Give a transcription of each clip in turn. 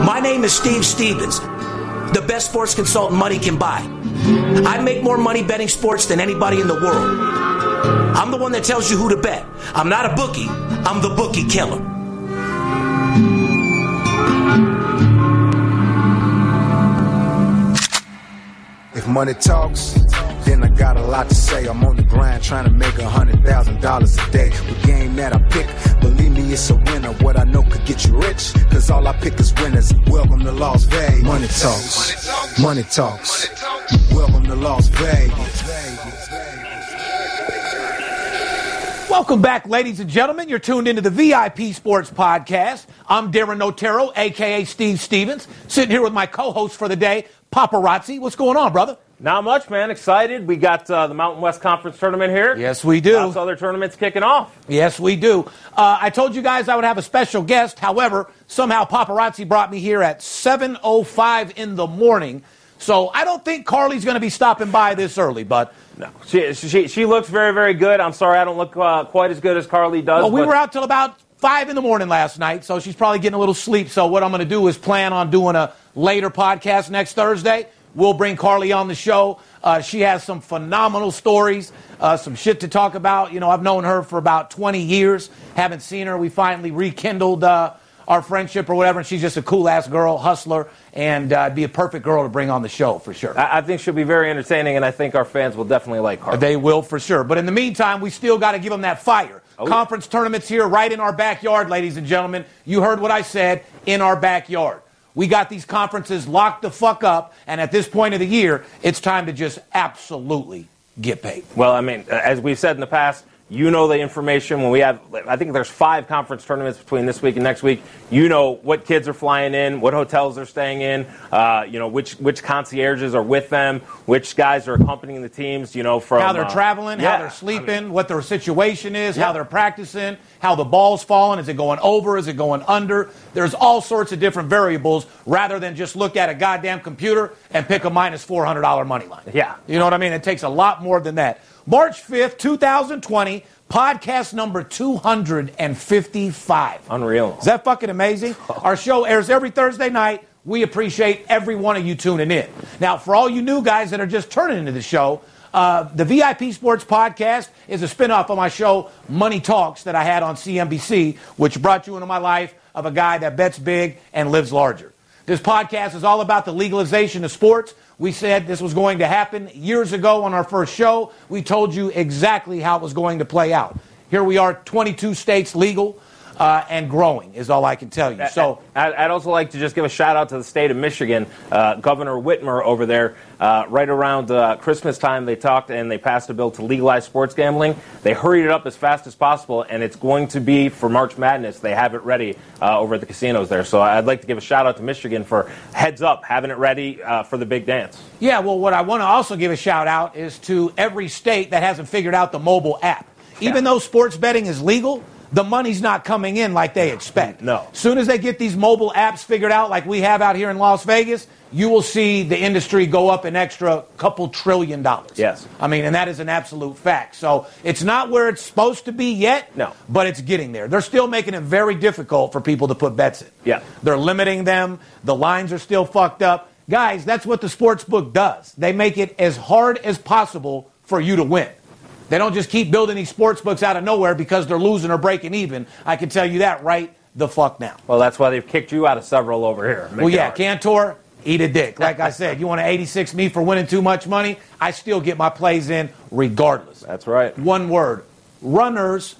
My name is Steve Stevens, the best sports consultant money can buy. I make more money betting sports than anybody in the world. I'm the one that tells you who to bet. I'm not a bookie. I'm the Bookie Killer. If money talks, then I got a lot to say. I'm on the grind trying to make $100,000 a day. The game that I pick, believe me, it's a winner. What I know could get you rich, cause all I pick is winners. Welcome to Las Vegas. Money talks. Money talks. Welcome to Las Vegas. Welcome back, ladies and gentlemen. You're tuned into the VIP Sports Podcast. I'm Darren Otero, a.k.a. Steve Stevens, sitting here with my co-host for the day, Paparazzi. What's going on, brother? Not much, man. Excited. We got the Mountain West Conference tournament here. Yes, we do. Lots of other tournaments kicking off. Yes, we do. I told you guys I would have a special guest. However, somehow Paparazzi brought me here at 7:05 in the morning. So I don't think Carly's going to be stopping by this early, but no, she looks very, very good. I'm sorry I don't look quite as good as Carly does. Well, we were out till about 5 in the morning last night, so she's probably getting a little sleep. So what I'm going to do is plan on doing a later podcast next Thursday. We'll bring Carly on the show. She has some phenomenal stories, some shit to talk about. You know, I've known her for about 20 years. Haven't seen her. We finally rekindled our friendship or whatever, and she's just a cool-ass girl, hustler, and be a perfect girl to bring on the show for sure. I think she'll be very entertaining, and I think our fans will definitely like her. They will for sure. But in the meantime, we still got to give them that fire. Oh. Conference tournaments here right in our backyard, ladies and gentlemen. You heard what I said, in our backyard. We got these conferences locked the fuck up, and at this point of the year, it's time to just absolutely get paid. Well, I mean, as we've said in the past, you know the information when we have, I think there's 5 conference tournaments between this week and next week. You know what kids are flying in, what hotels they're staying in, you know, which concierges are with them, which guys are accompanying the teams, you know, from how they're traveling, how they're sleeping, what their situation is, how they're practicing, how the ball's falling, is it going over, is it going under? There's all sorts of different variables rather than just look at a goddamn computer and pick a minus $400 money line. Yeah. You know what I mean? It takes a lot more than that. March 5th, 2020, podcast number 255. Unreal. Is that fucking amazing? Our show airs every Thursday night. We appreciate every one of you tuning in. Now, for all you new guys that are just turning into the show, the VIP Sports Podcast is a spinoff of my show, Money Talks, that I had on CNBC, which brought you into my life of a guy that bets big and lives larger. This podcast is all about the legalization of sports. We said this was going to happen years ago on our first show. We told you exactly how it was going to play out. Here we are, 22 states legal and growing is all I can tell you. So I'd also like to just give a shout out to the state of Michigan. Governor Whitmer over there, right around Christmas time, they talked and they passed a bill to legalize sports gambling. They hurried it up as fast as possible, and it's going to be for March Madness. They have it ready over at the casinos there. So I'd like to give a shout out to Michigan for heads up, having it ready for the big dance. Yeah, well, what I want to also give a shout out is to every state that hasn't figured out the mobile app. Even though sports betting is legal, the money's not coming in like they expect. No. As soon as they get these mobile apps figured out like we have out here in Las Vegas, you will see the industry go up an extra couple $1 trillion. Yes. I mean, and that is an absolute fact. So it's not where it's supposed to be yet, no, but it's getting there. They're still making it very difficult for people to put bets in. Yeah. They're limiting them. The lines are still fucked up. Guys, that's what the sports book does. They make it as hard as possible for you to win. They don't just keep building these sports books out of nowhere because they're losing or breaking even. I can tell you that right the fuck now. Well, that's why they've kicked you out of several over here. Well, yeah, Cantor, eat a dick. Like I said, you want to 86 me for winning too much money? I still get my plays in regardless. That's right. One word. Runners.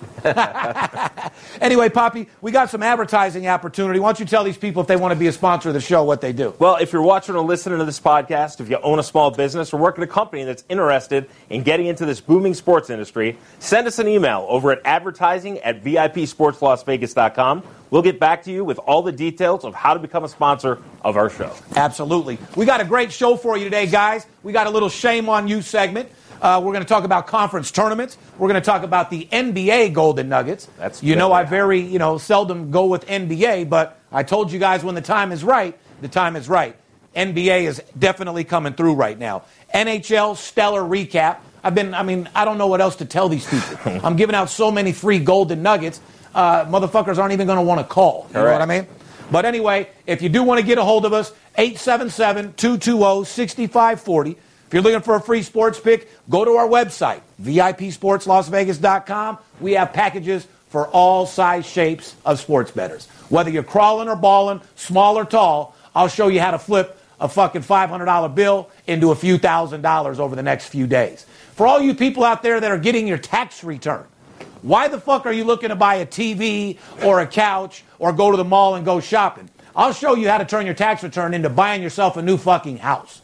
Anyway, Poppy, we got some advertising opportunity. Why don't you tell these people if they want to be a sponsor of the show what they do? Well, if you're watching or listening to this podcast, if you own a small business or work at a company that's interested in getting into this booming sports industry, send us an email over at advertising@VIPSportsLasVegas.com. We'll get back to you with all the details of how to become a sponsor of our show. Absolutely. We got a great show for you today, guys. We got a little shame on you segment. We're going to talk about conference tournaments. We're going to talk about the NBA Golden Nuggets. That's you know, I very, you know, seldom go with NBA, but I told you guys when the time is right, the time is right. NBA is definitely coming through right now. NHL stellar recap. I don't know what else to tell these people. I'm giving out so many free Golden Nuggets. Motherfuckers aren't even going to want to call. You know what I mean? But anyway, if you do want to get a hold of us, 877-220-6540. If you're looking for a free sports pick, go to our website, VIPSportsLasVegas.com. We have packages for all size shapes of sports bettors. Whether you're crawling or balling, small or tall, I'll show you how to flip a fucking $500 bill into a few $1,000s over the next few days. For all you people out there that are getting your tax return, why the fuck are you looking to buy a TV or a couch or go to the mall and go shopping? I'll show you how to turn your tax return into buying yourself a new fucking house.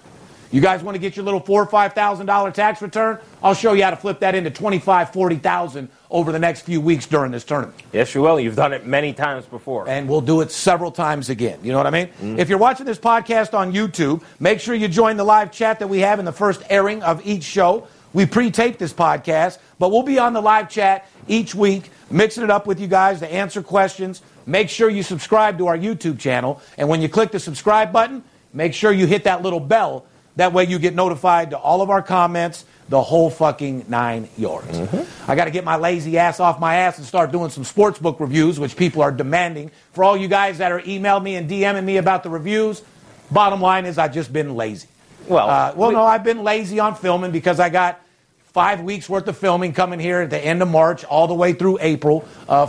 You guys want to get your little $4,000 or $5,000 tax return? I'll show you how to flip that into $25,000, $40,000 over the next few weeks during this tournament. Yes, you will. You've done it many times before. And we'll do it several times again. You know what I mean? Mm-hmm. If you're watching this podcast on YouTube, make sure you join the live chat that we have in the first airing of each show. We pre-tape this podcast, but we'll be on the live chat each week, mixing it up with you guys to answer questions. Make sure you subscribe to our YouTube channel. And when you click the subscribe button, make sure you hit that little bell. That way you get notified to all of our comments, the whole fucking 9 yards. Mm-hmm. I got to get my lazy ass off my ass and start doing some sports book reviews, which people are demanding. For all you guys that are emailing me and DMing me about the reviews, bottom line is I've just been lazy. I've been lazy on filming because I got 5 weeks worth of filming coming here at the end of March all the way through April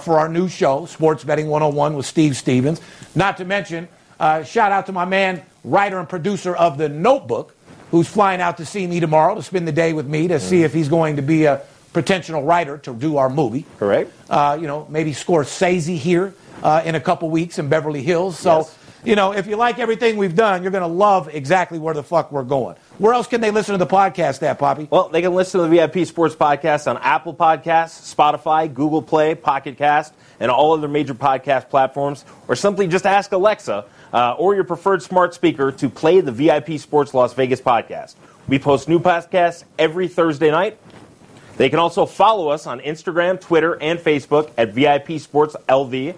for our new show, Sports Betting 101 with Steve Stevens. Not to mention, shout out to my man, writer and producer of The Notebook, who's flying out to see me tomorrow to spend the day with me to see if he's going to be a potential writer to do our movie. Correct. Maybe Scorsese here in a couple weeks in Beverly Hills. So, if you like everything we've done, you're going to love exactly where the fuck we're going. Where else can they listen to the podcast at, Poppy? Well, they can listen to the VIP Sports Podcast on Apple Podcasts, Spotify, Google Play, Pocket Cast, and all other major podcast platforms, or simply just ask Alexa or your preferred smart speaker to play the VIP Sports Las Vegas podcast. We post new podcasts every Thursday night. They can also follow us on Instagram, Twitter, and Facebook at VIP Sports LV.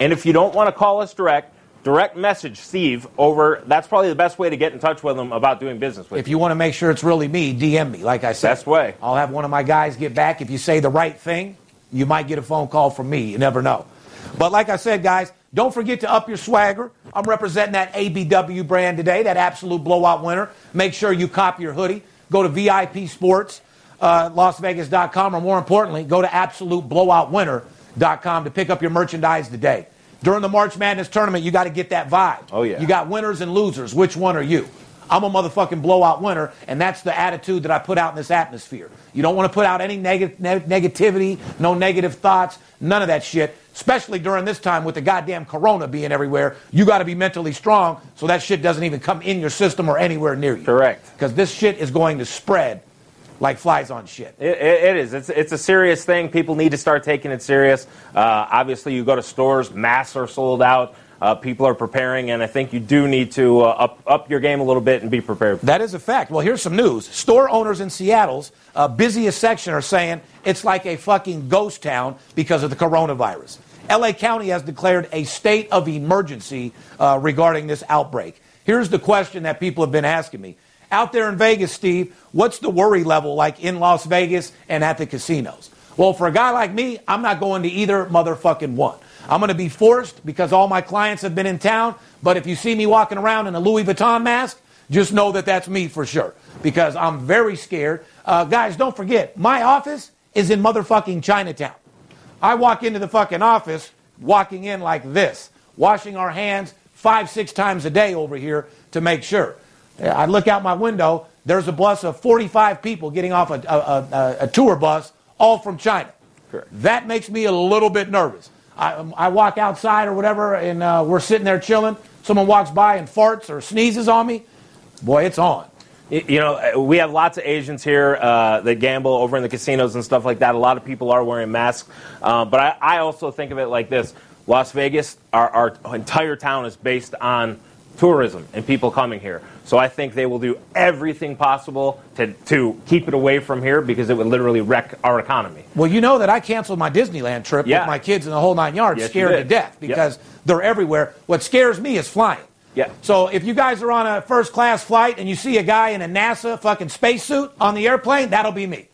And if you don't want to call us direct message Steve over. That's probably the best way to get in touch with him about doing business with you. If you want to make sure it's really me, DM me, like I said. Best way. I'll have one of my guys get back. If you say the right thing, you might get a phone call from me. You never know. But like I said, guys, don't forget to up your swagger. I'm representing that ABW brand today, that absolute blowout winner. Make sure you cop your hoodie. Go to VIP Sports, LasVegas.com, or more importantly, go to AbsoluteBlowoutWinner.com to pick up your merchandise today. During the March Madness tournament, you got to get that vibe. Oh, yeah. You got winners and losers. Which one are you? I'm a motherfucking blowout winner, and that's the attitude that I put out in this atmosphere. You don't want to put out any negativity, no negative thoughts, none of that shit, especially during this time with the goddamn corona being everywhere. You got to be mentally strong so that shit doesn't even come in your system or anywhere near you. Correct. Because this shit is going to spread like flies on shit. It is. It's a serious thing. People need to start taking it serious. Obviously, you go to stores, masks are sold out. People are preparing, and I think you do need to up your game a little bit and be prepared. That is a fact. Well, here's some news. Store owners in Seattle's busiest section are saying it's like a fucking ghost town because of the coronavirus. L.A. County has declared a state of emergency regarding this outbreak. Here's the question that people have been asking me. Out there in Vegas, Steve, what's the worry level like in Las Vegas and at the casinos? Well, for a guy like me, I'm not going to either motherfucking one. I'm going to be forced because all my clients have been in town. But if you see me walking around in a Louis Vuitton mask, just know that that's me for sure because I'm very scared. Guys, don't forget, my office is in motherfucking Chinatown. I walk into the fucking office walking in like this, washing our hands 5-6 times a day over here to make sure. I look out my window. There's a bus of 45 people getting off a tour bus, all from China. Correct. That makes me a little bit nervous. I walk outside or whatever, and we're sitting there chilling. Someone walks by and farts or sneezes on me. Boy, it's on. You know, we have lots of Asians here that gamble over in the casinos and stuff like that. A lot of people are wearing masks. But I also think of it like this. Las Vegas, our entire town is based on tourism and people coming here. So I think they will do everything possible to keep it away from here because it would literally wreck our economy. Well, you know that I canceled my Disneyland trip with my kids in the whole nine yards, scared to death because they're everywhere. What scares me is flying. Yeah. So if you guys are on a first-class flight and you see a guy in a NASA fucking spacesuit on the airplane, that'll be me.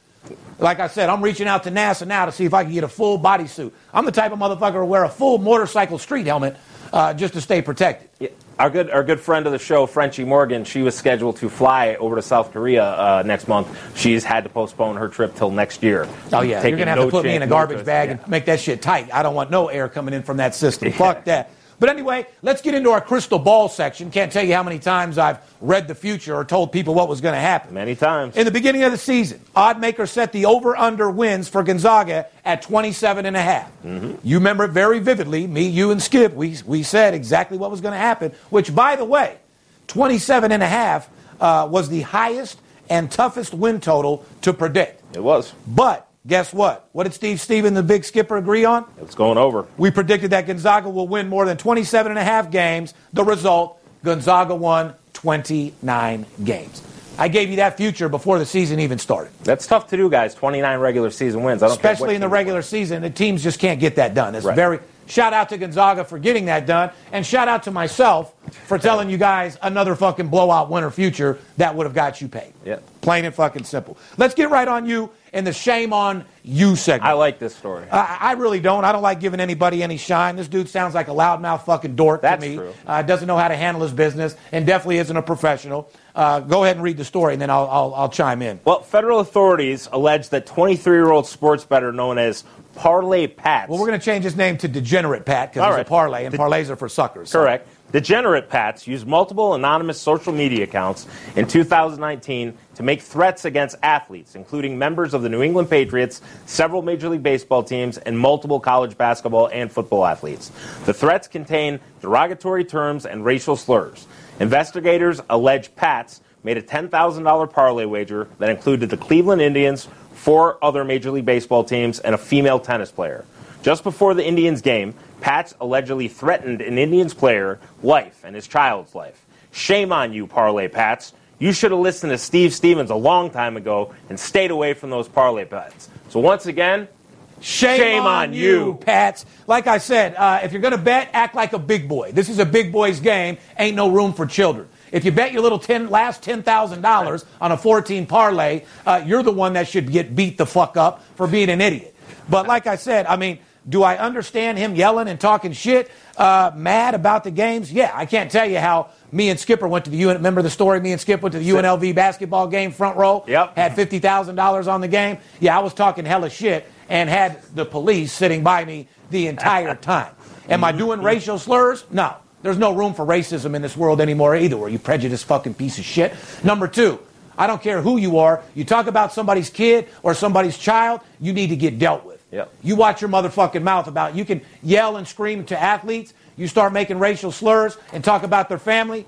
Like I said, I'm reaching out to NASA now to see if I can get a full bodysuit. I'm the type of motherfucker who wear a full motorcycle street helmet just to stay protected. Yeah. Our good friend of the show, Frenchie Morgan, she was scheduled to fly over to South Korea next month. She's had to postpone her trip till next year. Oh, yeah. You're going to have to put me in a garbage bag and make that shit tight. I don't want no air coming in from that system. Yeah. Fuck that. But anyway, let's get into our crystal ball section. Can't tell you how many times I've read the future or told people what was going to happen. Many times. In the beginning of the season, Oddmaker set the over-under wins for Gonzaga at 27.5. Mm-hmm. You remember it very vividly. Me, you, and Skip, we said exactly what was going to happen, which, by the way, 27.5 was the highest and toughest win total to predict. It was. But guess what? What did Steve Stevens, the big skipper, agree on? It's going over. We predicted that Gonzaga will win more than 27.5 games. The result, Gonzaga won 29 games. I gave you that future before the season even started. That's tough to do, guys, 29 regular season wins. I don't care what team. Especially in the regular season, the teams just can't get that done. It's very shout out to Gonzaga for getting that done, and shout out to myself for telling you guys another fucking blowout winner future that would have got you paid. Yeah. Plain and fucking simple. Let's get right on you in the shame on you segment. I like this story. I really don't. I don't like giving anybody any shine. This dude sounds like a loudmouth fucking dork to me. That's true. Doesn't know how to handle his business and definitely isn't a professional. Go ahead and read the story, and then I'll chime in. Well, federal authorities allege that 23-year-old sports bettor known as Parlay Pat. Well, we're going to change his name to Degenerate Pat because he's a parlay, and parlays are for suckers. So. Correct. Degenerate Pats used multiple anonymous social media accounts in 2019 to make threats against athletes, including members of the New England Patriots, several Major League Baseball teams, and multiple college basketball and football athletes. The threats contain derogatory terms and racial slurs. Investigators allege Pats made a $10,000 parlay wager that included the Cleveland Indians, 4 other Major League Baseball teams, and a female tennis player. Just before the Indians game, Pats allegedly threatened an Indians player's life and his child's life. Shame on you, Parlay Pats. You should have listened to Steve Stevens a long time ago and stayed away from those Parlay Pats. So once again, shame on you, Pats. Like I said, if you're going to bet, act like a big boy. This is a big boy's game. Ain't no room for children. If you bet your little last $10,000 on a 14 parlay, you're the one that should get beat the fuck up for being an idiot. But like I said, I mean, do I understand him yelling and talking shit, mad about the games? Yeah, I can't tell you how me and Skipper went to the UN. Remember the story? Me and Skip went to the UNLV basketball game, front row. Yep. Had $50,000 on the game. Yeah, I was talking hella shit and had the police sitting by me the entire time. Am I doing racial slurs? No. There's no room for racism in this world anymore either. Are you prejudiced fucking piece of shit? Number 2, I don't care who you are. You talk about somebody's kid or somebody's child, you need to get dealt with. Yep. You watch your motherfucking mouth about it. You can yell and scream to athletes. You start making racial slurs and talk about their family.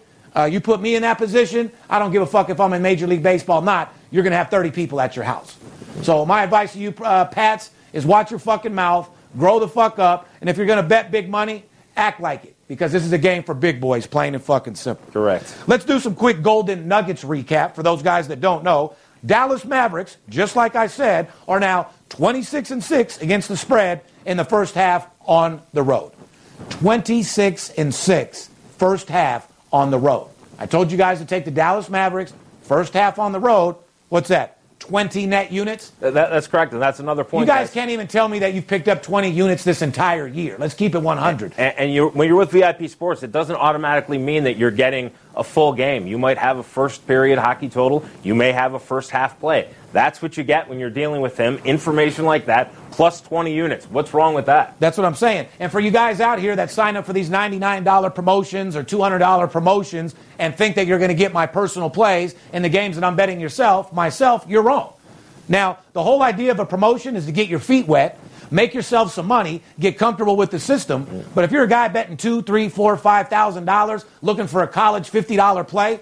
You put me in that position, I don't give a fuck if I'm in Major League Baseball or not. You're going to have 30 people at your house. So my advice to you, Pats, is watch your fucking mouth, grow the fuck up, and if you're going to bet big money, act like it. Because this is a game for big boys, plain and fucking simple. Correct. Let's do some quick Golden Nuggets recap for those guys that don't know. Dallas Mavericks, just like I said, are now 26-6 against the spread in the first half on the road. 26-6 first half on the road. I told you guys to take the Dallas Mavericks first half on the road. What's that? 20 net units? That's correct, and that's another point. You guys can't even tell me that you've picked up 20 units this entire year. Let's keep it 100. And when you're with VIP Sports, it doesn't automatically mean that you're getting a full game. You might have a first-period hockey total. You may have a first-half play. That's what you get when you're dealing with him. Information like that, plus 20 units. What's wrong with that? That's what I'm saying. And for you guys out here that sign up for these $99 promotions or $200 promotions and think that you're going to get my personal plays in the games that I'm betting myself, you're wrong. Now, the whole idea of a promotion is to get your feet wet, make yourself some money, get comfortable with the system. But if you're a guy betting $2,000, $3,000, $4,000, $5,000 looking for a college $50 play,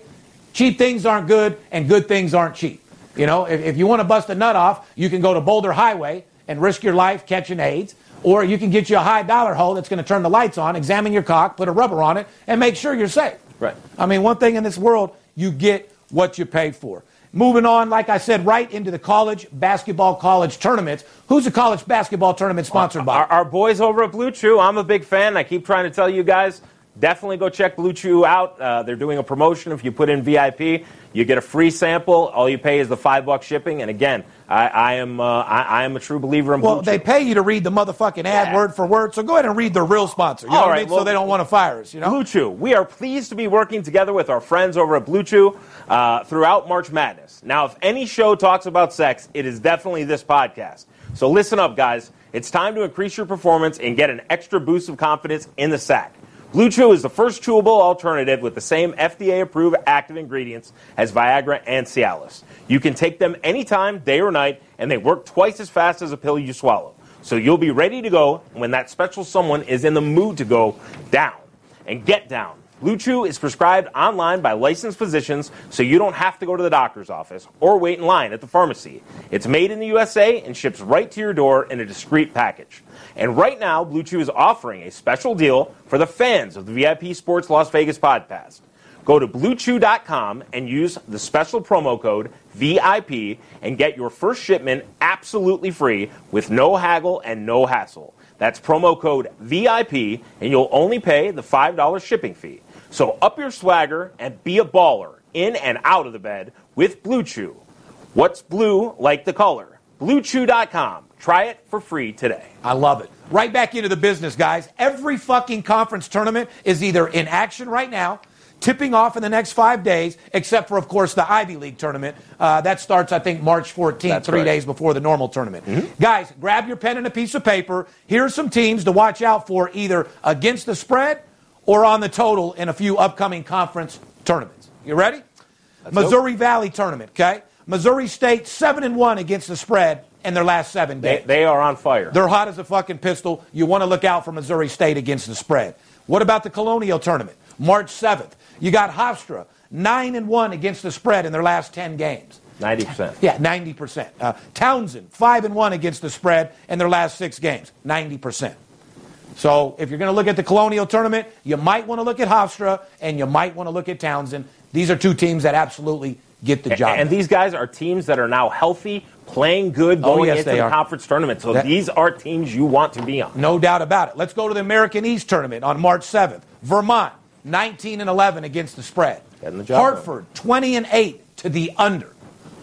cheap things aren't good and good things aren't cheap. You know, if you want to bust a nut off, you can go to Boulder Highway and risk your life catching AIDS, or you can get you a high-dollar hole that's going to turn the lights on, examine your cock, put a rubber on it, and make sure you're safe. Right. I mean, one thing in this world, you get what you pay for. Moving on, like I said, right into the college basketball tournaments. Who's the college basketball tournament sponsored by? Our boys over at Blue Chew. I'm a big fan. I keep trying to tell you guys, definitely go check Blue Chew out. They're doing a promotion. If you put in VIP, you get a free sample. All you pay is the $5 shipping. And again, I am a true believer in Blue Chew. Well, they pay you to read the motherfucking ad word for word, so go ahead and read the real sponsor. You know what I mean? Well, so they don't want to fire us, you know? Blue Chew. We are pleased to be working together with our friends over at Blue Chew throughout March Madness. Now, if any show talks about sex, it is definitely this podcast. So listen up, guys. It's time to increase your performance and get an extra boost of confidence in the sack. Blue Chew is the first chewable alternative with the same FDA-approved active ingredients as Viagra and Cialis. You can take them anytime, day or night, and they work twice as fast as a pill you swallow. So you'll be ready to go when that special someone is in the mood to go down and get down. Blue Chew is prescribed online by licensed physicians, so you don't have to go to the doctor's office or wait in line at the pharmacy. It's made in the USA and ships right to your door in a discreet package. And right now, Blue Chew is offering a special deal for the fans of the VIP Sports Las Vegas podcast. Go to BlueChew.com and use the special promo code VIP and get your first shipment absolutely free with no haggle and no hassle. That's promo code VIP, and you'll only pay the $5 shipping fee. So up your swagger and be a baller in and out of the bed with Blue Chew. What's blue like the color? BlueChew.com. Try it for free today. I love it. Right back into the business, guys. Every fucking conference tournament is either in action right now, tipping off in the next 5 days, except for, of course, the Ivy League tournament. That starts, I think, March 14th, That's three days before the normal tournament. Mm-hmm. Guys, grab your pen and a piece of paper. Here's some teams to watch out for, either against the spread or on the total in a few upcoming conference tournaments. You ready? Missouri Valley Tournament, okay? Missouri State 7-1 against the spread in their last 7 days. They are on fire. They're hot as a fucking pistol. You want to look out for Missouri State against the spread. What about the Colonial Tournament? March 7th. You got Hofstra, 9-1 against the spread in their last 10 games. 90%. Yeah, 90%. Townsend, 5-1 against the spread in their last 6 games. 90%. So if you're going to look at the Colonial Tournament, you might want to look at Hofstra, and you might want to look at Townsend. These are two teams that absolutely get the job. And these guys are teams that are now healthy, playing good, going into the conference tournament. So these are teams you want to be on. No doubt about it. Let's go to the American East Tournament on March 7th. Vermont. 19-11 against the spread. Hartford 20-8 to the under.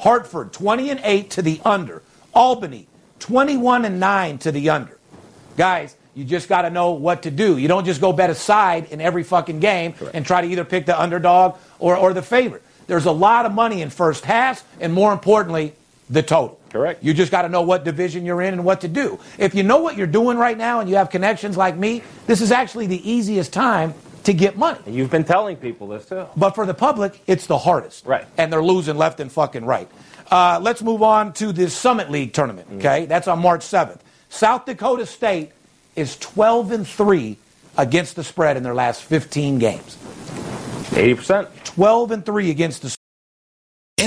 Hartford 20-8 to the under. Albany 21-9 to the under. Guys, you just got to know what to do. You don't just go bet a side in every fucking game and try to either pick the underdog or the favorite. There's a lot of money in first halves, and more importantly, the total. Correct. You just got to know what division you're in and what to do. If you know what you're doing right now and you have connections like me, this is actually the easiest time to get money. And you've been telling people this, too. But for the public, it's the hardest. Right. And they're losing left and fucking right. Let's move on to this Summit League tournament, okay? Mm-hmm. That's on March 7th. South Dakota State is 12-3 against the spread in their last 15 games. 80%. 12-3 against the spread.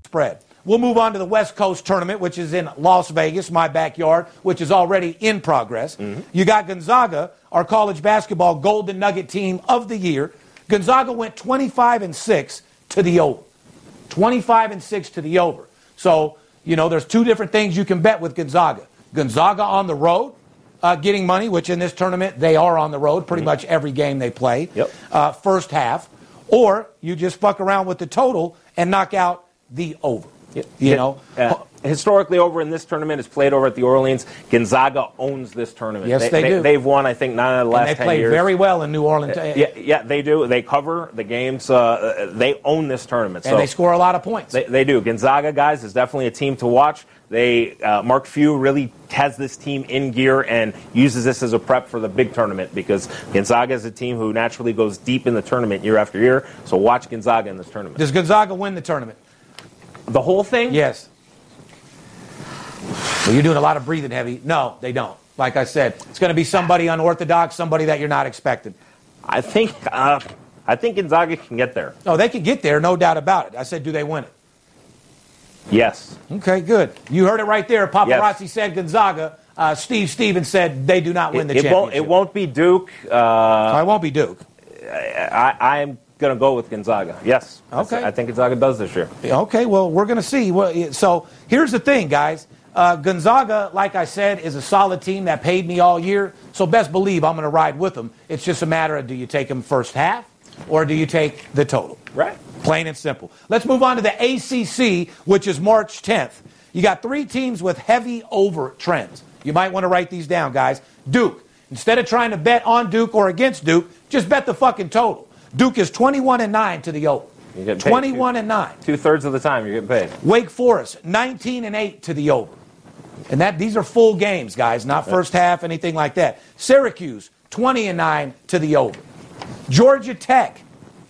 Spread. We'll move on to the West Coast tournament, which is in Las Vegas, my backyard, which is already in progress. Mm-hmm. You got Gonzaga, our college basketball Golden Nugget team of the year. Gonzaga went 25-6 to the over. 25-6 to the over. So, you know, there's two different things you can bet with Gonzaga. Gonzaga on the road, getting money, which in this tournament they are on the road pretty much every game they play, first half. Or you just fuck around with the total and knock out the over. You know? Historically, over in this tournament is played over at the Orleans. Gonzaga owns this tournament. Yes, they do. They've won, I think, 9 out of the last 10 years. They play very well in New Orleans. Yeah, they do. They cover the games. They own this tournament. And so they score a lot of points. They do. Gonzaga, guys, is definitely a team to watch. They Mark Few really has this team in gear and uses this as a prep for the big tournament because Gonzaga is a team who naturally goes deep in the tournament year after year. So watch Gonzaga in this tournament. Does Gonzaga win the tournament? The whole thing? Yes. Well, you're doing a lot of breathing heavy. No, they don't. Like I said, it's going to be somebody unorthodox, somebody that you're not expecting. I think Gonzaga can get there. No, they can get there, no doubt about it. I said, do they win it? Yes. Okay, good. You heard it right there. Paparazzi said Gonzaga. Steve Stevens said they do not win the championship. It won't be Duke. It won't be Duke. I'm going to go with Gonzaga. Yes. Okay. I think Gonzaga does this year. Okay, well, we're going to see. So here's the thing, guys. Gonzaga, like I said, is a solid team that paid me all year, so best believe I'm going to ride with them. It's just a matter of do you take them first half or do you take the total? Right. Plain and simple. Let's move on to the ACC, which is March 10th. You got three teams with heavy over trends. You might want to write these down, guys. Duke. Instead of trying to bet on Duke or against Duke, just bet the fucking total. Duke is 21-9 to the over. 21-9. Two-thirds of the time you're getting paid. Wake Forest, 19-8 to the over. And these are full games, guys, not first half, anything like that. Syracuse, 20-9 to the over. Georgia Tech,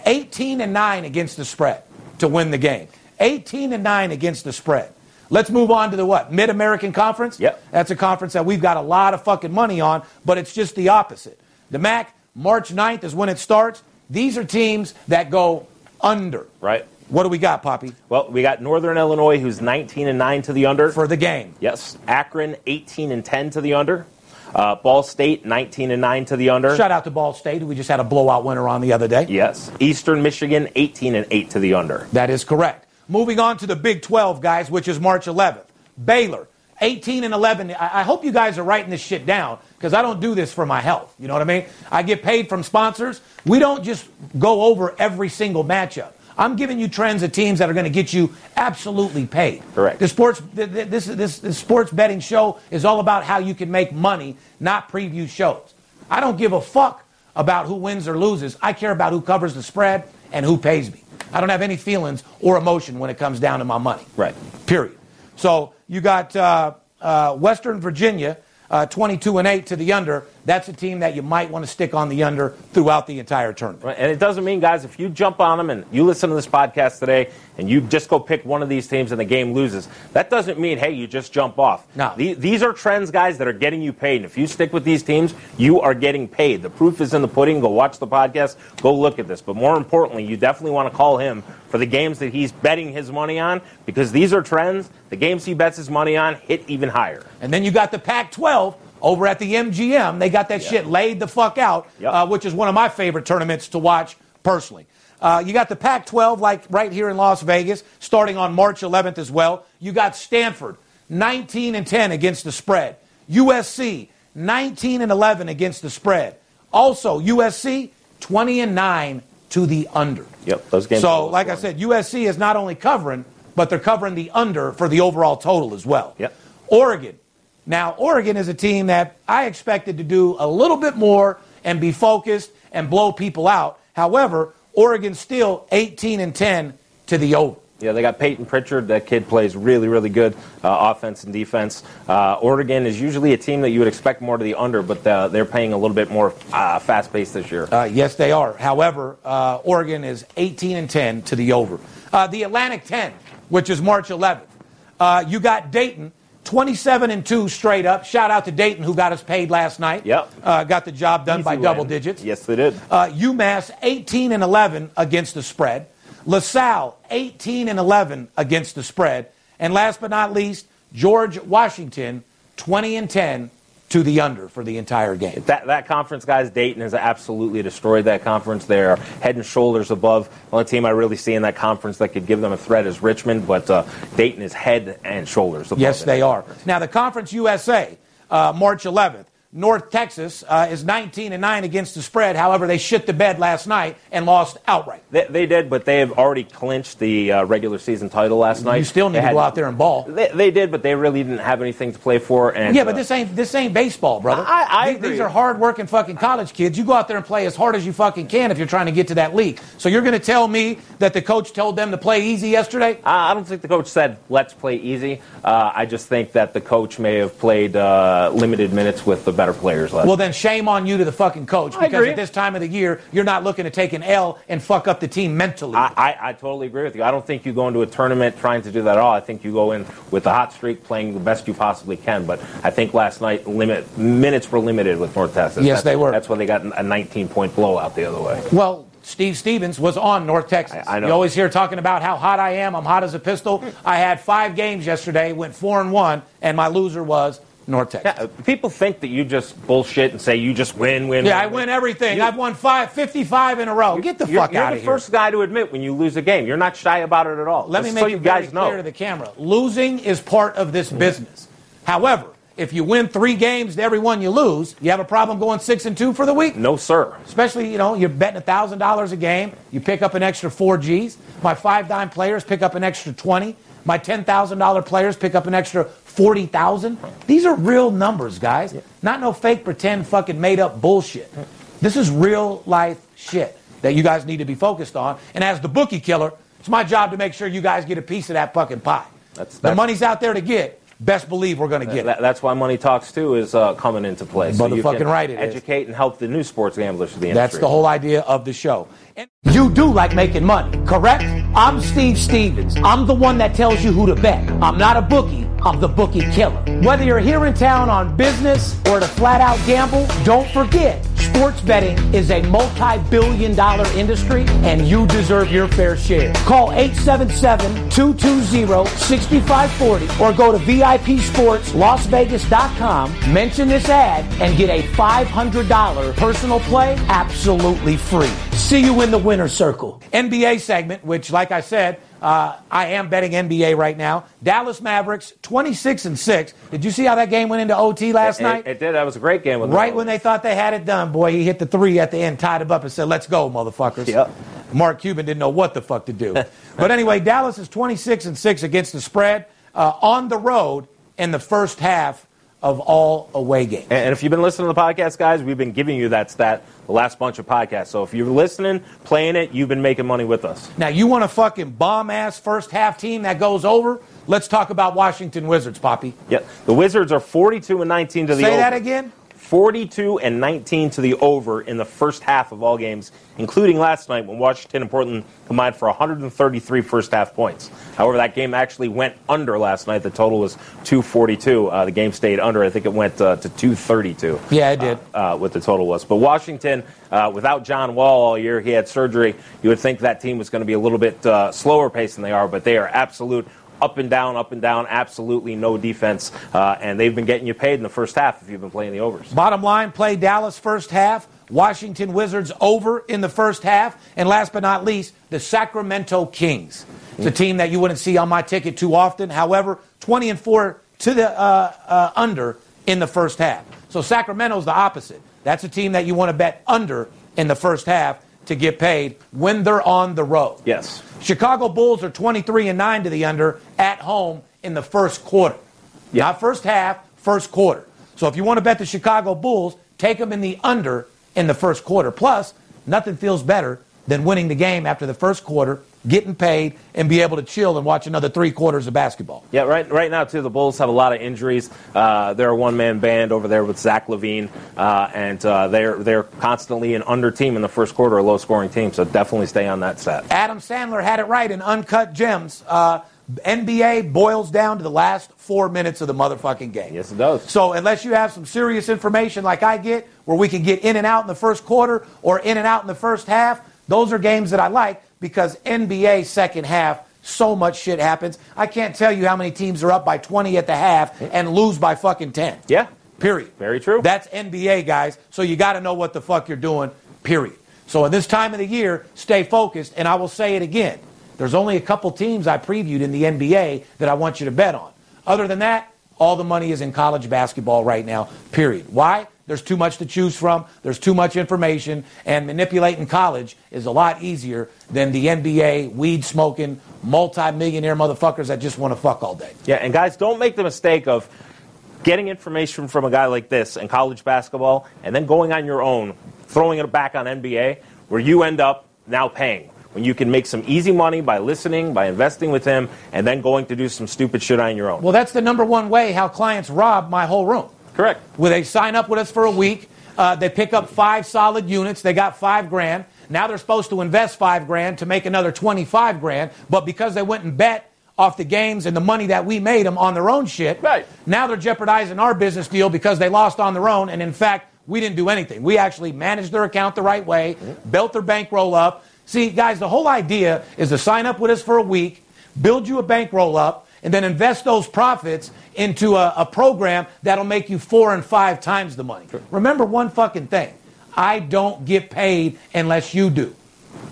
18-9 against the spread to win the game. 18-9 against the spread. Let's move on to the what? Mid-American Conference? Yep. That's a conference that we've got a lot of fucking money on, but it's just the opposite. The MAC, March 9th is when it starts. These are teams that go under. Right. What do we got, Poppy? Well, we got Northern Illinois, who's 19-9 to the under. For the game. Yes. Akron, 18-10 to the under. Ball State, 19-9 to the under. Shout out to Ball State, who we just had a blowout winner on the other day. Yes. Eastern Michigan, 18-8 to the under. That is correct. Moving on to the Big 12, guys, which is March 11th. Baylor, 18-11. I hope you guys are writing this shit down because I don't do this for my health. You know what I mean? I get paid from sponsors. We don't just go over every single matchup. I'm giving you trends of teams that are going to get you absolutely paid. Correct. This sports betting show is all about how you can make money, not preview shows. I don't give a fuck about who wins or loses. I care about who covers the spread and who pays me. I don't have any feelings or emotion when it comes down to my money. Right. Period. So you got Western Virginia, 22-8 to the under. That's a team that you might want to stick on the under throughout the entire tournament. Right. And it doesn't mean, guys, if you jump on them and you listen to this podcast today and you just go pick one of these teams and the game loses, that doesn't mean, hey, you just jump off. No. These are trends, guys, that are getting you paid. And if you stick with these teams, you are getting paid. The proof is in the pudding. Go watch the podcast. Go look at this. But more importantly, you definitely want to call him for the games that he's betting his money on because these are trends. The games he bets his money on hit even higher. And then you got the Pac-12 over at the MGM. They got that shit laid the fuck out, which is one of my favorite tournaments to watch personally. You got the Pac-12 like right here in Las Vegas, starting on March 11th as well. You got Stanford, 19-10 against the spread. USC, 19-11 against the spread. Also, USC, 20-9 to the under. Yep, those games. So, like I said, USC is not only covering, but they're covering the under for the overall total as well. Yep. Oregon. Now, Oregon is a team that I expected to do a little bit more and be focused and blow people out. However, Oregon's still 18-10 to the over. Yeah, they got Peyton Pritchard. That kid plays really, really good offense and defense. Oregon is usually a team that you would expect more to the under, but they're paying a little bit more fast-paced this year. Yes, they are. However, Oregon is 18-10 to the over. The Atlantic 10, which is March 11th. You got Dayton, 27-2 straight up. Shout out to Dayton, who got us paid last night. Yep. Got the job done by double digits. Yes, they did. UMass, 18-11 against the spread. LaSalle, 18-11 against the spread. And last but not least, George Washington, 20-10 to the under for the entire game. That conference, guys, Dayton has absolutely destroyed that conference. They are head and shoulders above. The only team I really see in that conference that could give them a threat is Richmond, but Dayton is head and shoulders above. Yes, they are. Now, the Conference USA, March 11th. North Texas is 19-9 against the spread. However, they shit the bed last night and lost outright. They did, but they have already clinched the regular season title last night. You still need to go out there and ball. They did, but they really didn't have anything to play for. And yeah, but this ain't baseball, brother. I agree. These are hard-working fucking college kids. You go out there and play as hard as you fucking can if you're trying to get to that league. So you're going to tell me that the coach told them to play easy yesterday? I don't think the coach said, let's play easy. I just think that the coach may have played limited minutes with the better players left. Well, then shame on you to the fucking coach, because at this time of the year, you're not looking to take an L and fuck up the team mentally. I totally agree with you. I don't think you go into a tournament trying to do that at all. I think you go in with a hot streak, playing the best you possibly can. But I think last night, minutes were limited with North Texas. Yes, they were. That's why they got a 19-point blowout the other way. Well, Steve Stevens was on North Texas. I know. You always hear talking about how hot I am. I'm hot as a pistol. I had 5 games yesterday, went 4-1, and my loser was North Texas. Yeah, people think that you just bullshit and say you just win. Yeah, I win everything. I've won 55 in a row. Get the fuck out of here. You're the first guy to admit when you lose a game. You're not shy about it at all. Let me make it very clear to the camera. Losing is part of this business. However, if you win 3 games to every one you lose, you have a problem going 6-2 for the week? No, sir. Especially, you're betting $1,000 a game. You pick up an extra 4 Gs. My 5-dime players pick up an extra 20. My $10,000 players pick up an extra 40,000. These are real numbers, guys. Yeah. Not no fake, pretend, fucking made-up bullshit. This is real-life shit that you guys need to be focused on. And as the bookie killer, it's my job to make sure you guys get a piece of that fucking pie. The money's out there to get. Best believe we're going to get it. That's why Money Talks, too, is coming into play. So you can educate and help the new sports gamblers of the industry. That's the whole idea of the show. You do like making money, correct? I'm Steve Stevens. I'm the one that tells you who to bet. I'm not a bookie. I'm the Bookie Killer. Whether you're here in town on business or to flat-out gamble, don't forget, sports betting is a multi-billion-dollar industry, and you deserve your fair share. Call 877-220-6540 or go to VIP Sports Las Vegas.com, mention this ad, and get a $500 personal play absolutely free. See you in the winner's circle. NBA segment, which, like I said, I am betting NBA right now. Dallas Mavericks, 26-6. Did you see how that game went into OT last night? It did. That was a great game. When they thought they had it done, boy, he hit the 3 at the end, tied him up, and said, let's go, motherfuckers. Yep. Mark Cuban didn't know what the fuck to do. But anyway, Dallas is 26-6 against the spread on the road in the first half of all away games. And if you've been listening to the podcast, guys, we've been giving you that stat the last bunch of podcasts. So if you're listening, playing it, you've been making money with us. Now, you want a fucking bomb-ass first-half team that goes over? Let's talk about Washington Wizards, Poppy. Yep. The Wizards are 42-19 to the over. Say that again? 42-19 to the over in the first half of all games, including last night when Washington and Portland combined for 133 first-half points. However, that game actually went under last night. The total was 242. The game stayed under. I think it went to 232. Yeah, it did. What the total was. But Washington, without John Wall all year, he had surgery. You would think that team was going to be a little bit slower paced than they are, but they are absolute up and down, absolutely no defense. And they've been getting you paid in the first half if you've been playing the overs. Bottom line, play Dallas first half, Washington Wizards over in the first half, and last but not least, the Sacramento Kings. It's a team that you wouldn't see on my ticket too often. However, 20-4 to the under in the first half. So Sacramento's the opposite. That's a team that you want to bet under in the first half to get paid when they're on the road. Yes. Chicago Bulls are 23-9 to the under at home in the first quarter. Yeah. Not first half, first quarter. So if you want to bet the Chicago Bulls, take them in the under in the first quarter. Plus, nothing feels better than winning the game after the first quarter getting paid, and be able to chill and watch another three quarters of basketball. Yeah, right now, too, the Bulls have a lot of injuries. They're a one-man band over there with Zach LaVine, and they're constantly an under team in the first quarter, a low-scoring team, so definitely stay on that set. Adam Sandler had it right in Uncut Gems. NBA boils down to the last 4 minutes of the motherfucking game. Yes, it does. So unless you have some serious information like I get, where we can get in and out in the first quarter or in and out in the first half, those are games that I like because NBA second half, so much shit happens. I can't tell you how many teams are up by 20 at the half and lose by fucking 10. Yeah. Period. Very true. That's NBA, guys. So you got to know what the fuck you're doing, period. So in this time of the year, stay focused, and I will say it again. There's only a couple teams I previewed in the NBA that I want you to bet on. Other than that, all the money is in college basketball right now, period. Why? There's too much to choose from. There's too much information. And manipulating college is a lot easier than the NBA, weed-smoking, multi-millionaire motherfuckers that just want to fuck all day. Yeah, and guys, don't make the mistake of getting information from a guy like this in college basketball and then going on your own, throwing it back on NBA, where you end up now paying. When you can make some easy money by listening, by investing with him, and then going to do some stupid shit on your own. Well, that's the number one way how clients rob my whole room. Correct. Well, they sign up with us for a week. They pick up 5 solid units. They got $5,000. Now they're supposed to invest $5,000 to make another $25,000. But because they went and bet off the games and the money that we made them on their own shit, right. Now they're jeopardizing our business deal because they lost on their own. And in fact, we didn't do anything. We actually managed their account the right way, built their bankroll up. See, guys, the whole idea is to sign up with us for a week, build you a bankroll up, and then invest those profits into a program that'll make you 4 and 5 times the money. Sure. Remember one fucking thing. I don't get paid unless you do.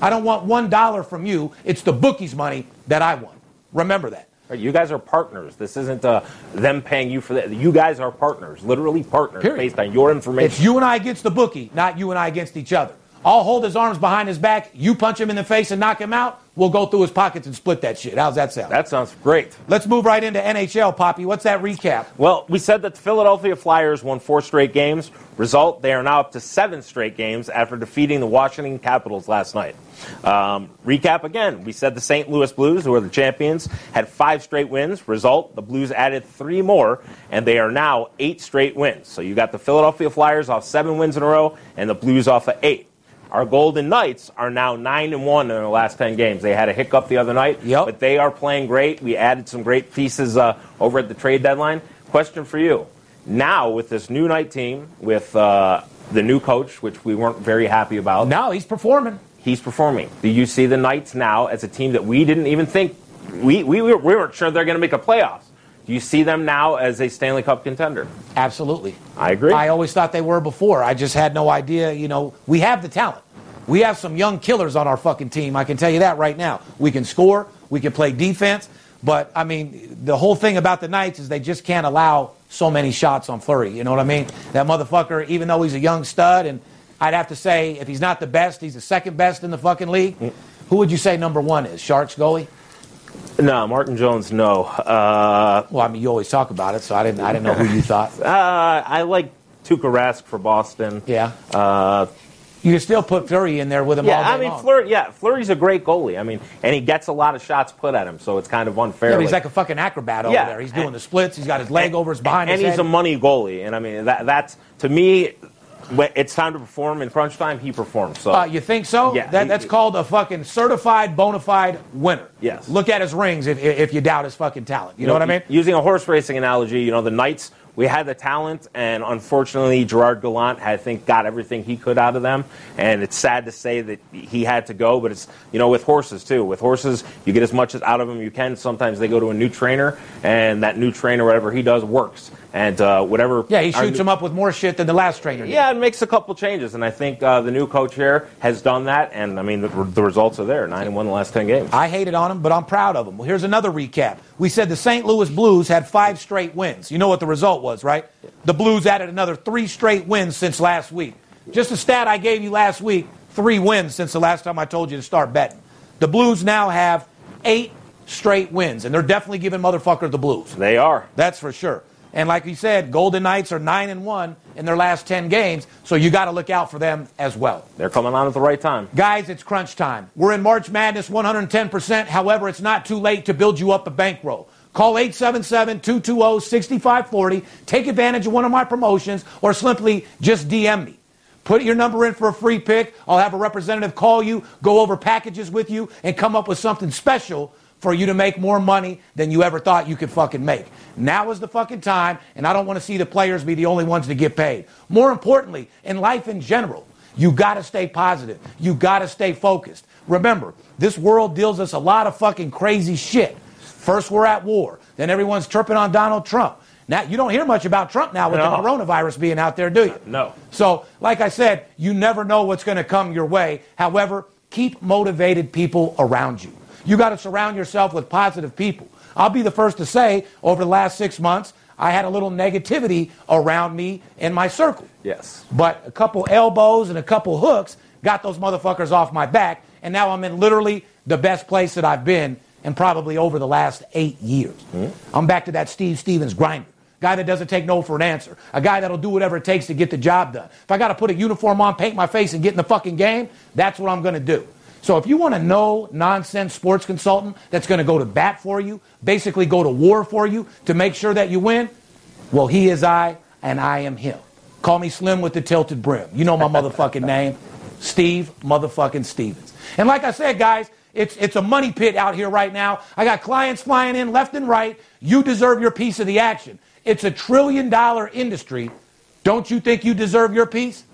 I don't want $1 from you. It's the bookie's money that I want. Remember that. Right, you guys are partners. This isn't them paying you for that. You guys are partners, literally partners, period. Based on your information. It's you and I against the bookie, not you and I against each other. I'll hold his arms behind his back. You punch him in the face and knock him out. We'll go through his pockets and split that shit. How's that sound? That sounds great. Let's move right into NHL, Poppy. What's that recap? Well, we said that the Philadelphia Flyers won 4 straight games. Result, they are now up to 7 straight games after defeating the Washington Capitals last night. Recap again. We said the St. Louis Blues, who are the champions, had 5 straight wins. Result, the Blues added 3 more, and they are now 8 straight wins. So you got the Philadelphia Flyers off 7 wins in a row and the Blues off of 8. Our Golden Knights are now 9-1 in their last 10 games. They had a hiccup the other night, but they are playing great. We added some great pieces over at the trade deadline. Question for you. Now, with this new night team, with the new coach, which we weren't very happy about. No, he's performing. He's performing. Do you see the Knights now as a team that we didn't even think, we weren't sure they're going to make the playoffs? You see them now as a Stanley Cup contender. Absolutely. I agree. I always thought they were before. I just had no idea. You know, we have the talent. We have some young killers on our fucking team. I can tell you that right now. We can score. We can play defense. But, I mean, the whole thing about the Knights is they just can't allow so many shots on Fleury. You know what I mean? That motherfucker, even though he's a young stud, and I'd have to say if he's not the best, he's the second best in the fucking league. Who would you say number one is? Sharks goalie? No, Martin Jones, no. Well, I mean, you always talk about it, so I didn't know who you thought. I like Tuukka Rask for Boston. Yeah. You can still put Fleury in there with him all day long. Fleury's a great goalie. I mean, and he gets a lot of shots put at him, so it's kind of unfair. Yeah, but he's like a fucking acrobat over there. He's doing the splits. He's got his leg over his behind his head. And he's a money goalie. And, I mean, that's, to me... When it's time to perform in crunch time, he performs. So you think so? Yeah, that's called a fucking certified, bona fide winner. Yes. Look at his rings if you doubt his fucking talent. You know what I mean? Using a horse racing analogy, you know, the Knights, we had the talent, and unfortunately, Gerard Gallant, I think, got everything he could out of them. And it's sad to say that he had to go, but it's, you know, with horses, too. With horses, you get as much out of them you can. Sometimes they go to a new trainer, and that new trainer, whatever he does, works. And whatever... Yeah, he shoots him up with more shit than the last trainer did. Yeah, it makes a couple changes, and I think the new coach here has done that, and, I mean, the results are there, 9-1 the last 10 games. I hated on him, but I'm proud of him. Well, here's another recap. We said the St. Louis Blues had 5 straight wins. You know what the result was, right? The Blues added another 3 straight wins since last week. Just a stat I gave you last week, 3 wins since the last time I told you to start betting. The Blues now have 8 straight wins, and they're definitely giving motherfucker the Blues. They are. That's for sure. And like you said, Golden Knights are 9-1 in their last 10 games, so you got to look out for them as well. They're coming on at the right time. Guys, it's crunch time. We're in March Madness 110%. However, it's not too late to build you up a bankroll. Call 877-220-6540. Take advantage of one of my promotions or simply just DM me. Put your number in for a free pick. I'll have a representative call you, go over packages with you, and come up with something special for you to make more money than you ever thought you could fucking make. Now is the fucking time, and I don't want to see the players be the only ones to get paid. More importantly, in life in general, you got to stay positive. You got to stay focused. Remember, this world deals us a lot of fucking crazy shit. First, we're at war. Then everyone's chirping on Donald Trump. Now, you don't hear much about Trump now with the coronavirus being out there, do you? No. So, like I said, you never know what's going to come your way. However, keep motivated people around you. You got to surround yourself with positive people. I'll be the first to say, over the last 6 months, I had a little negativity around me in my circle. Yes. But a couple elbows and a couple hooks got those motherfuckers off my back, and now I'm in literally the best place that I've been in probably over the last 8 years. Mm-hmm. I'm back to that Steve Stevens grinder. Guy that doesn't take no for an answer. A guy that'll do whatever it takes to get the job done. If I got to put a uniform on, paint my face, and get in the fucking game, that's what I'm going to do. So if you want a no-nonsense sports consultant that's going to go to bat for you, basically go to war for you to make sure that you win, well, he is I, and I am him. Call me Slim with the tilted brim. You know my motherfucking name, Steve motherfucking Stevens. And like I said, guys, it's a money pit out here right now. I got clients flying in left and right. You deserve your piece of the action. It's a $1 trillion industry. Don't you think you deserve your piece?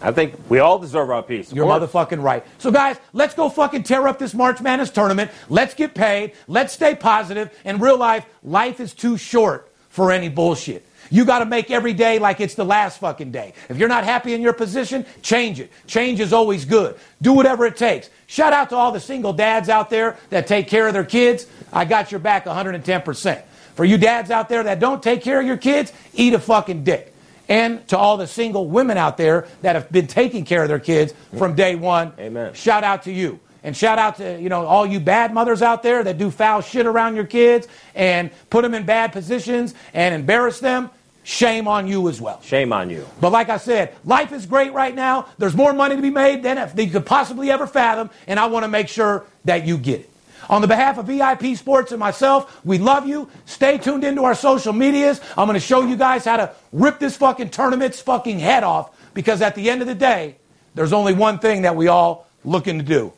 I think we all deserve our piece. You're motherfucking right. So, guys, let's go fucking tear up this March Madness tournament. Let's get paid. Let's stay positive. In real life, life is too short for any bullshit. You got to make every day like it's the last fucking day. If you're not happy in your position, change it. Change is always good. Do whatever it takes. Shout out to all the single dads out there that take care of their kids. I got your back 110%. For you dads out there that don't take care of your kids, eat a fucking dick. And to all the single women out there that have been taking care of their kids from day one, amen. Shout out to you. And shout out to, you know, all you bad mothers out there that do foul shit around your kids and put them in bad positions and embarrass them. Shame on you as well. Shame on you. But like I said, life is great right now. There's more money to be made than if they could possibly ever fathom, and I want to make sure that you get it. On the behalf of VIP Sports and myself, we love you. Stay tuned into our social medias. I'm going to show you guys how to rip this fucking tournament's fucking head off, because at the end of the day, there's only one thing that we all looking to do,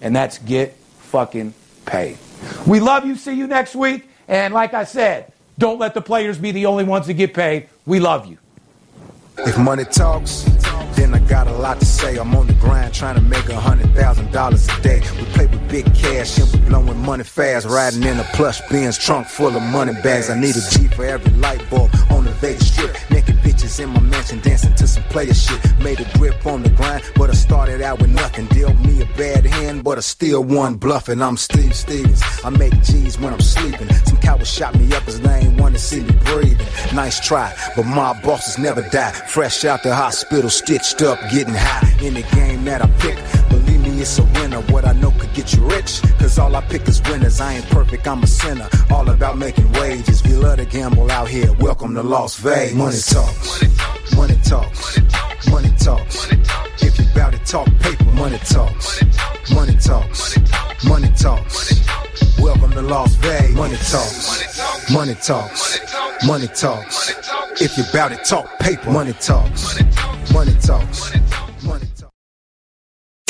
and that's get fucking paid. We love you. See you next week. And like I said, don't let the players be the only ones that get paid. We love you. If money talks, then I got a lot to say. I'm on the grind trying to make $100,000 a day. We play with big cash and we blowing money fast. Riding in a plush Benz trunk full of money bags. I need a G for every light bulb on the Vegas Strip. Naked bitches in my mansion dancing to some player shit. Made a grip on the grind, but I started out with nothing. Dealt me a bad hand, but I still won bluffing. I'm Steve Stevens. I make G's when I'm sleeping. Some coward shot me up 'cause they ain't want to see me breathing. Nice try, but my bosses never die. Fresh out the hospital, stitched up, getting high. In the game that I pick, believe me, it's a winner. What I know could get you rich, cause all I pick is winners. I ain't perfect, I'm a sinner. All about making wages. We love to gamble out here. Welcome to Las Vegas. Money talks. Money talks. Money talks. If you bout to talk paper, money talks. Money talks. Money talks. Welcome to Las Vegas. Money talks. Money talks. Money talks. If you bout to talk paper, money talks. Money talks. Money talks.